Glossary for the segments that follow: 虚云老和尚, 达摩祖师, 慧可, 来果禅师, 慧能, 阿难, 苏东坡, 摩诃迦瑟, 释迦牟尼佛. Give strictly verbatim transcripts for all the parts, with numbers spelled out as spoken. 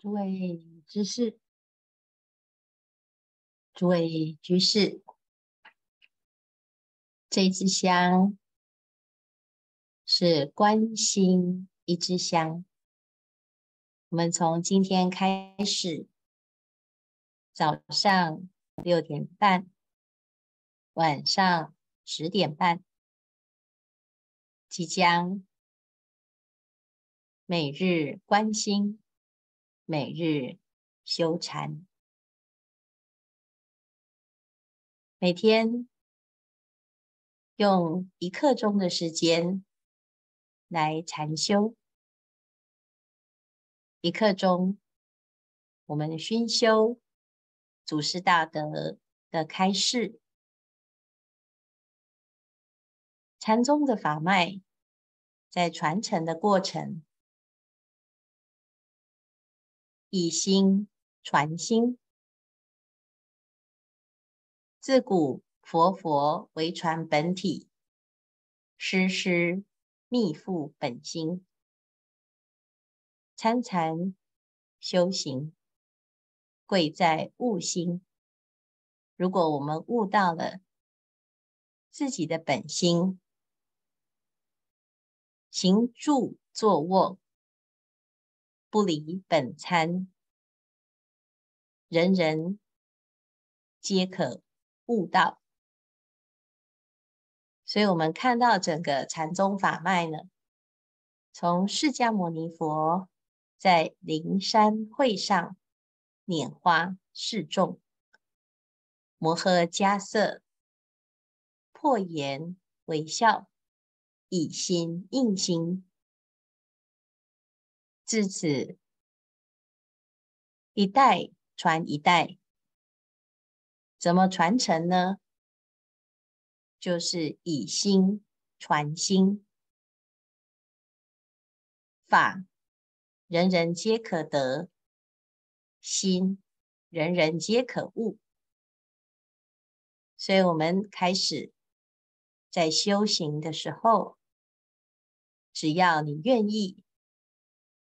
诸位知事，诸位居士，这一支香是观心一支香。我们从今天开始，早上六点半，晚上十点半，即将每日观心，每日修禅，每天用一刻钟的时间来禅修。一刻钟，我们熏修祖师大德的开示，禅宗的法脉在传承的过程，以心传心。自古佛佛为传本体，师师密付本心。参禅修行贵在悟心。如果我们悟到了自己的本心，行住坐卧不离本参，人人皆可悟道。所以我们看到整个禅宗法脉呢，从释迦牟尼佛在灵山会上拈花示众，摩诃迦瑟破颜微笑，以心印心，至此一代传一代。怎么传承呢？就是以心传心，法人人皆可得，心人人皆可悟。所以我们开始在修行的时候，只要你愿意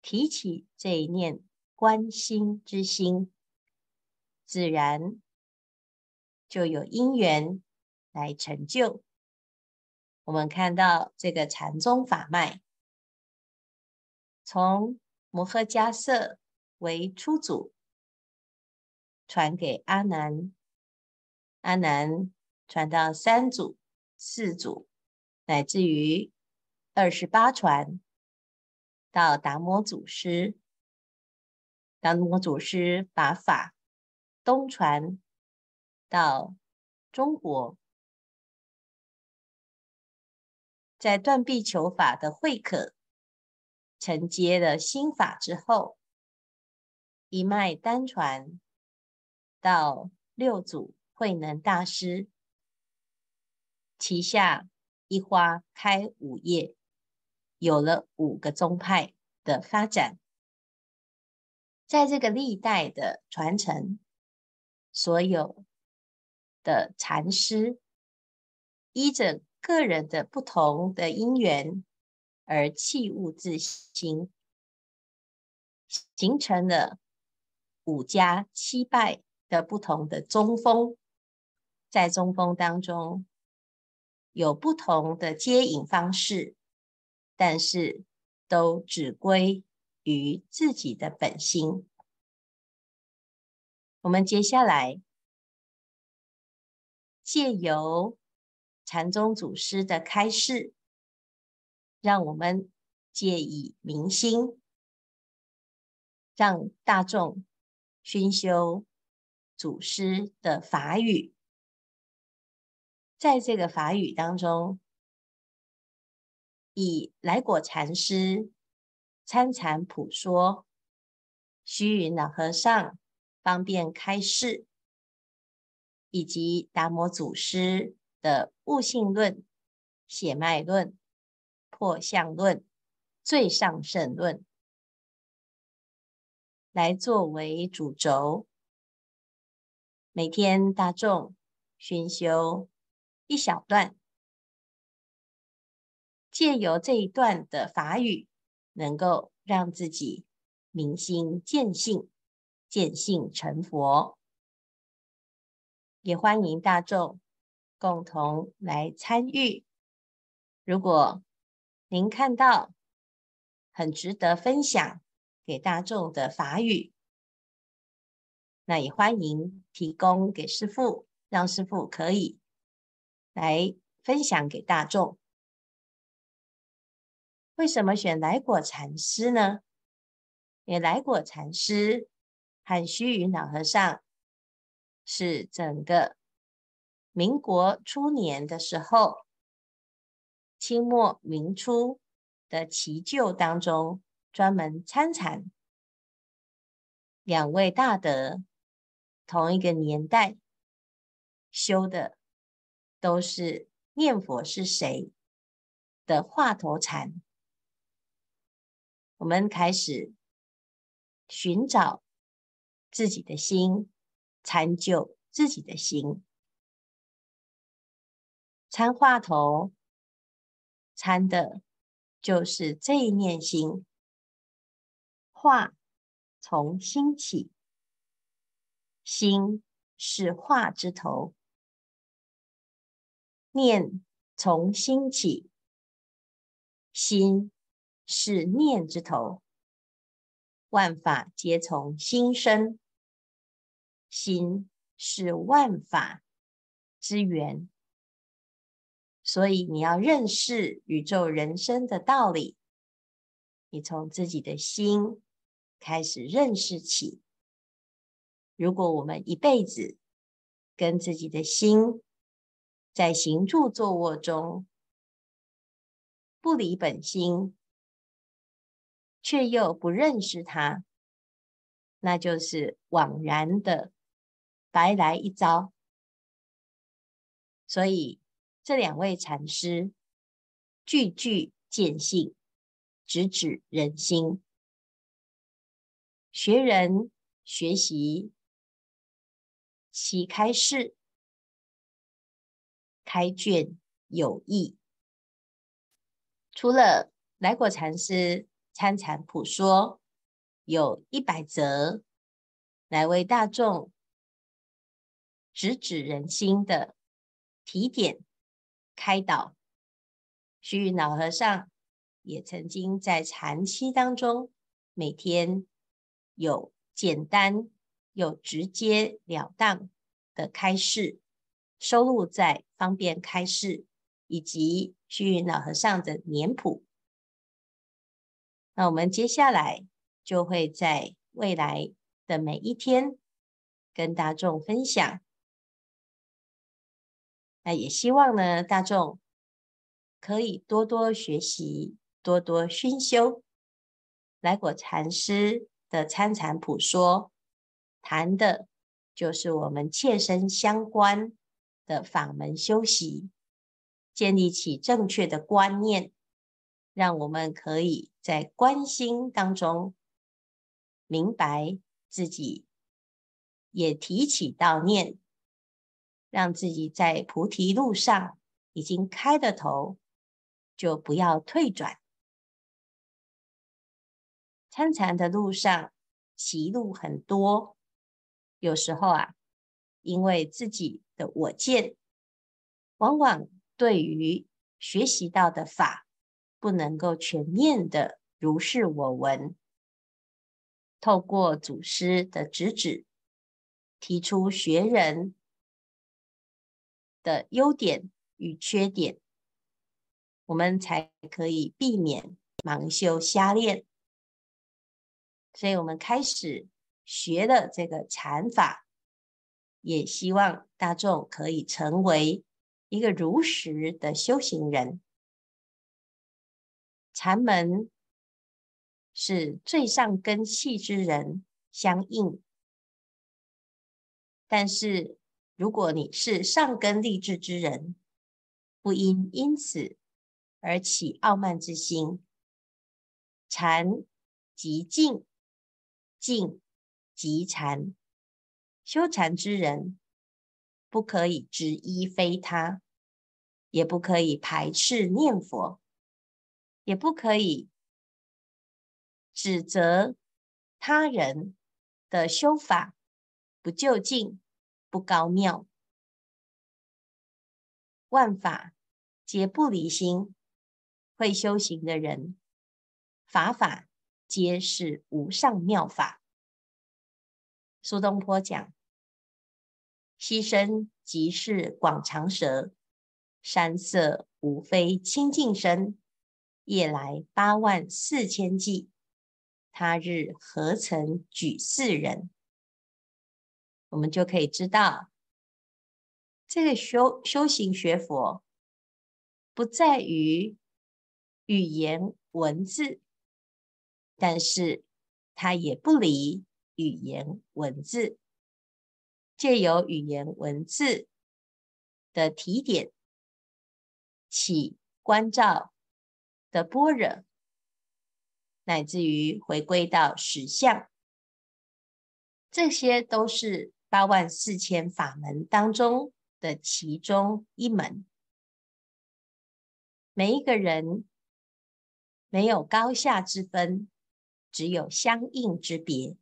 提起这一念观心之心，自然就有因缘来成就。我们看到这个禅宗法脉，从摩诃迦瑟为初祖，传给阿难，阿难传到三祖、四祖，乃至于二十八传。到达摩祖师，达摩祖师把法东传到中国，在断臂求法的慧可承接了心法之后，一脉单传到六祖慧能大师旗下一花开五叶，有了五个宗派的发展。在这个历代的传承，所有的禅师依着个人的不同的因缘而契悟自心，形成了五家七拜的不同的宗风。在宗风当中有不同的接引方式，但是都只归于自己的本心。我们接下来借由禅宗祖师的开示，让我们借以明心，让大众熏修祖师的法语。在这个法语当中，以来果禅师参禅普说，虚云老和尚方便开示，以及达摩祖师的悟性论、血脉论、破相论、最上圣论来作为主轴。每天大众熏修一小段，借由这一段的法语，能够让自己明心见性，见性成佛。也欢迎大众共同来参与。如果您看到很值得分享给大众的法语，那也欢迎提供给师父，让师父可以来分享给大众。为什么选来果禅师呢？也来果禅师和虚云老和尚是整个民国初年的时候，清末民初的奇旧当中专门参禅，两位大德同一个年代修的都是念佛是谁的话头禅。我们开始寻找自己的心，参究自己的心，参话头参的就是这一念心，话从心起，心是话之头，念从心起，心是念之头，万法皆从心生，心是万法之源。所以你要认识宇宙人生的道理，你从自己的心开始认识起。如果我们一辈子跟自己的心在行住坐卧中不离本心，却又不认识它，那就是枉然的白来一遭。所以这两位禅师句句见性，直指人心。学人学习其开示，开卷有益。除了来果禅师参禅普说有一百则来为大众直指人心的提点开导，虚云老和尚也曾经在禅期当中每天有简单有直接了当的开示，收录在方便开示以及虚云老和尚的年谱。那我们接下来就会在未来的每一天跟大众分享。那也希望呢，大众可以多多学习，多多熏修。来果禅师的参禅普说，谈的就是我们切身相关的法门修习，建立起正确的观念，让我们可以在观心当中明白自己，也提起道念，让自己在菩提路上已经开了头，就不要退转。参禅的路上歧路很多，有时候啊，因为自己的我见，往往对于学习到的法不能够全面的如是我闻，透过祖师的直指，提出学人的优点与缺点，我们才可以避免盲修瞎练。所以我们开始学了这个禅法，也希望大众可以成为一个如实的修行人。禅门是最上根器之人相应，但是如果你是上根立志之人，不应因此而起傲慢之心。禅即静，静即禅，修禅之人不可以执一非他，也不可以排斥念佛，也不可以指责他人的修法不究竟、不高妙。万法皆不离心，会修行的人，法法皆是无上妙法。苏东坡讲：溪声即是广长舌，山色无非清净身。夜来八万四千计，他日何曾举世人？我们就可以知道，这个修修行学佛，不在于语言文字，但是它也不离语言文字，藉由语言文字的提点，起关照的般若，乃至于回归到实相，这些都是八万四千法门当中的其中一门。每一个人没有高下之分，只有相应之别。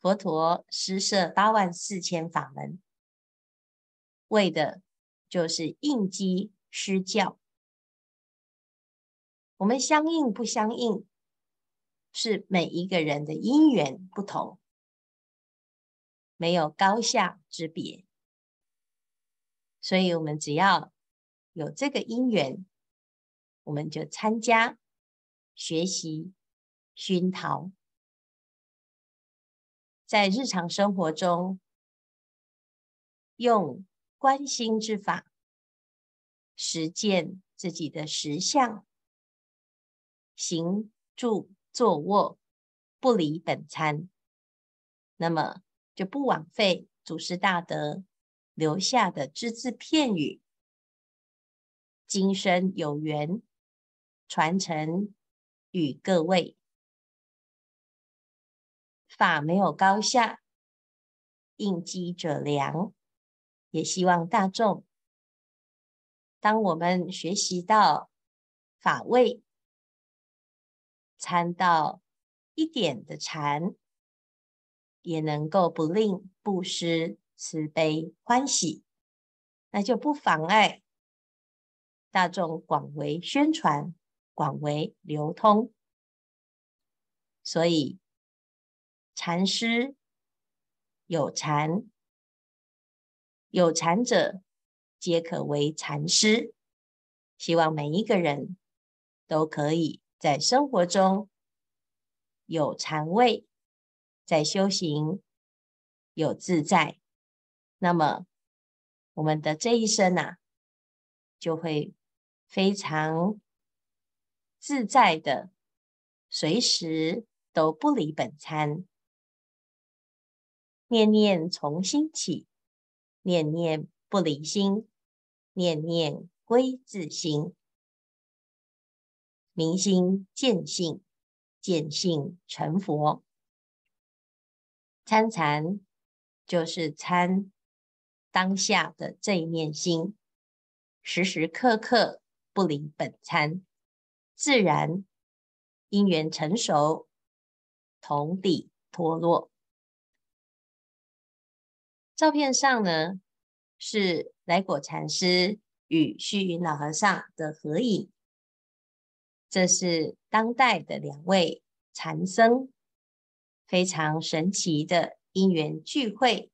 佛陀施设八万四千法门，为的就是应机施教。我们相应不相应，是每一个人的因缘不同，没有高下之别。所以我们只要有这个因缘，我们就参加、学习、熏陶。在日常生活中，用观心之法，实践自己的实相，行住坐卧不离本参，那么就不枉费祖师大德留下的只字片语。今生有缘传承与各位，法没有高下，应机者良。也希望大众，当我们学习到法味，参到一点的禅，也能够不吝布施、慈悲、欢喜，那就不妨碍大众广为宣传、广为流通。所以禅师有禅，有禅者皆可为禅师。希望每一个人都可以在生活中有禅味，在修行有自在，那么我们的这一生啊，就会非常自在的，随时都不离本参，念念从心起，念念不离心，念念归自心。明心见性，见性成佛。参禅就是参当下的这一念心，时时刻刻不离本参，自然因缘成熟，同底脱落。照片上呢，是来果禅师与虚云老和尚的合影。这是当代的两位禅僧非常神奇的因缘聚会，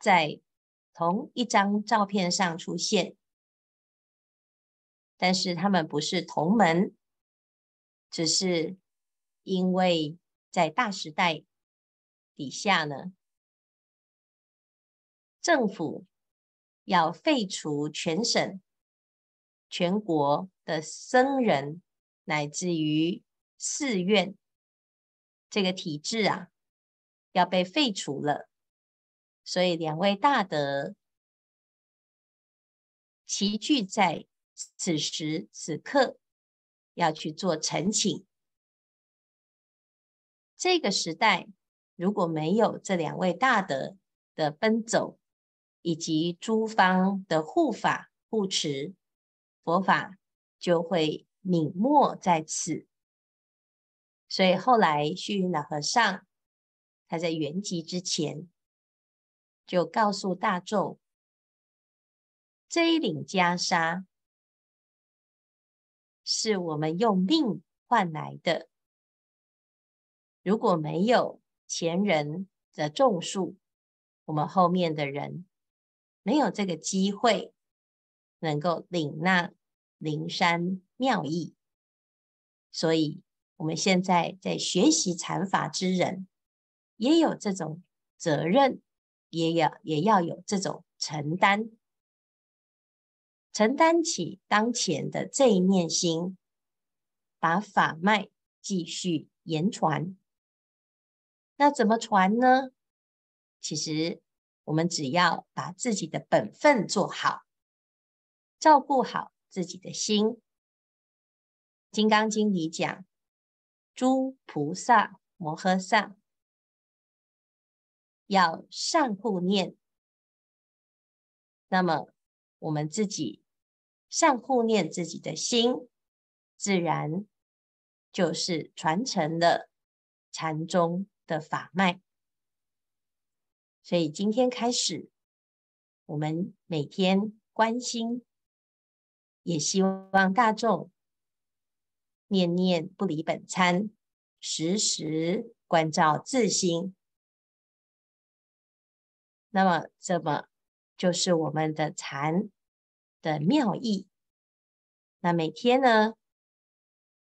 在同一张照片上出现，但是他们不是同门，只是因为在大时代底下呢，政府要废除全省、全国的僧人乃至于寺院这个体制啊，要被废除了。所以两位大德齐聚在此时此刻，要去做陈情。这个时代如果没有这两位大德的奔走，以及诸方的护法护持，佛法就会泯没在此。所以后来虚云老和尚他在圆寂之前就告诉大众，这一领袈裟是我们用命换来的，如果没有前人的种树，我们后面的人没有这个机会能够领纳灵山妙义。所以我们现在在学习禅法之人，也有这种责任，也要也要有这种承担，承担起当前的这一念心，把法脉继续言传。那怎么传呢？其实我们只要把自己的本分做好，照顾好自己的心。《金刚经》里讲，诸菩萨摩诃萨要善护念，那么我们自己善护念自己的心，自然就是传承了禅宗的法脉。所以今天开始，我们每天观心，也希望大众念念不离本参，时时关照自心。那么这么就是我们的禅的妙义。那每天呢，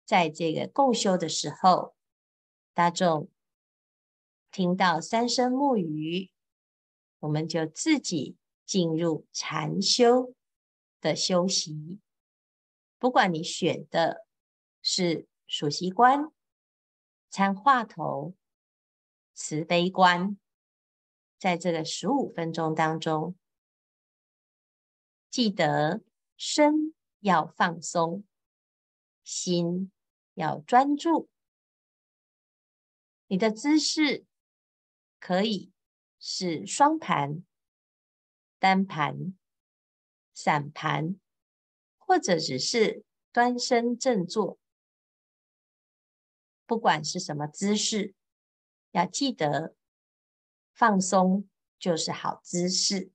在这个共修的时候，大众听到三声沐语，我们就自己进入禅修的修习。不管你选的是数息观、参话头、慈悲观，在这个十五分钟当中，记得身要放松，心要专注，你的姿势可以是双盘、单盘、散盘，或者只是端身正坐。不管是什么姿势，要记得放松就是好姿势。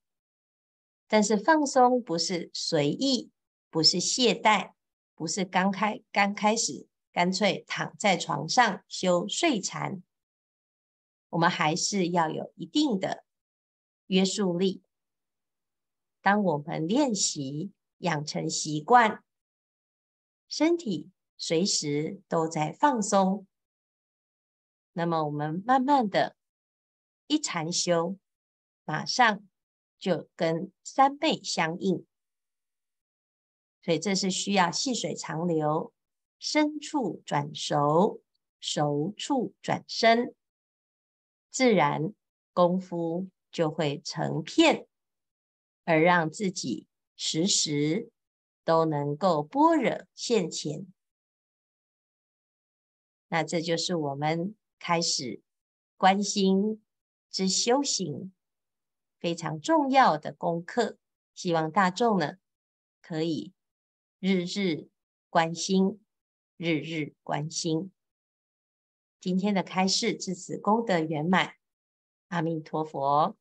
但是放松不是随意，不是懈怠，不是刚开刚开始干脆躺在床上修睡禅，我们还是要有一定的约束力。当我们练习养成习惯，身体随时都在放松，那么我们慢慢的一禅修，马上就跟三昧相应。所以这是需要细水长流，深处转熟，熟处转身，自然功夫就会成片，而让自己时时都能够般若现前。那这就是我们开始观心之修行非常重要的功课。希望大众呢，可以日日观心，日日观心。今天的开示至此功德圆满，阿弥陀佛。